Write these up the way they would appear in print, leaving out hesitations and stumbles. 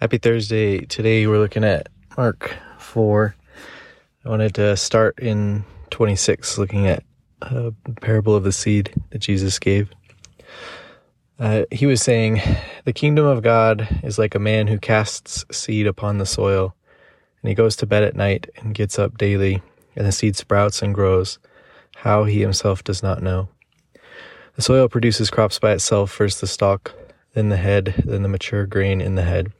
Happy Thursday. Today we're looking at Mark 4. I wanted to start in 26, looking at the parable of the seed that Jesus gave. He was saying, "The kingdom of God is like a man who casts seed upon the soil, and he goes to bed at night and gets up daily, and the seed sprouts and grows, how he himself does not know. The soil produces crops by itself, first the stalk, then the head, then the mature grain in the head.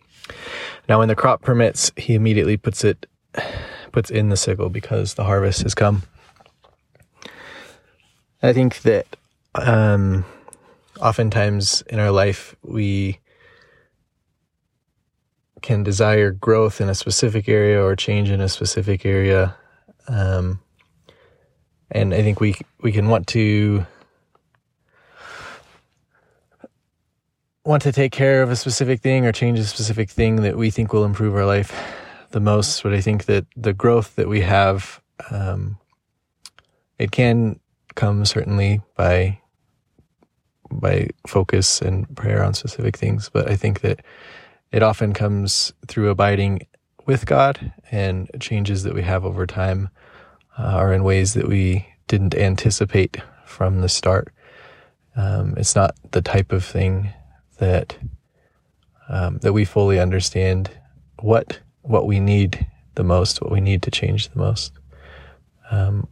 Now when the crop permits, he immediately puts in the sickle, because the harvest has come." I think that oftentimes in our life, we can desire growth in a specific area or change in a specific area. And I think we can want to take care of a specific thing or change a specific thing that we think will improve our life the most. But I think that the growth that we have, it can come certainly by focus and prayer on specific things. But I think that it often comes through abiding with God, and changes that we have over time are in ways that we didn't anticipate from the start. It's not the type of thing that we fully understand what we need the most, what we need to change the most,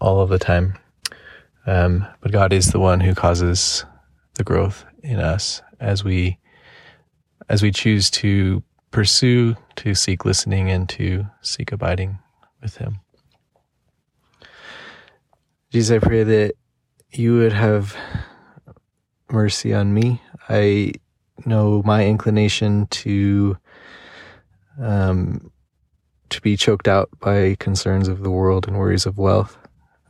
all of the time. But God is the one who causes the growth in us as we choose to pursue, to seek listening, and to seek abiding with Him. Jesus, I pray that you would have mercy on me. I know my inclination to be choked out by concerns of the world and worries of wealth.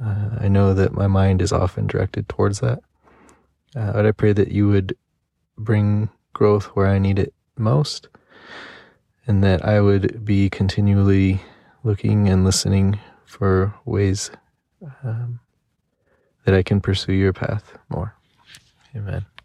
I know that my mind is often directed towards that. But I pray that you would bring growth where I need it most, and that I would be continually looking and listening for ways that I can pursue your path more. Amen.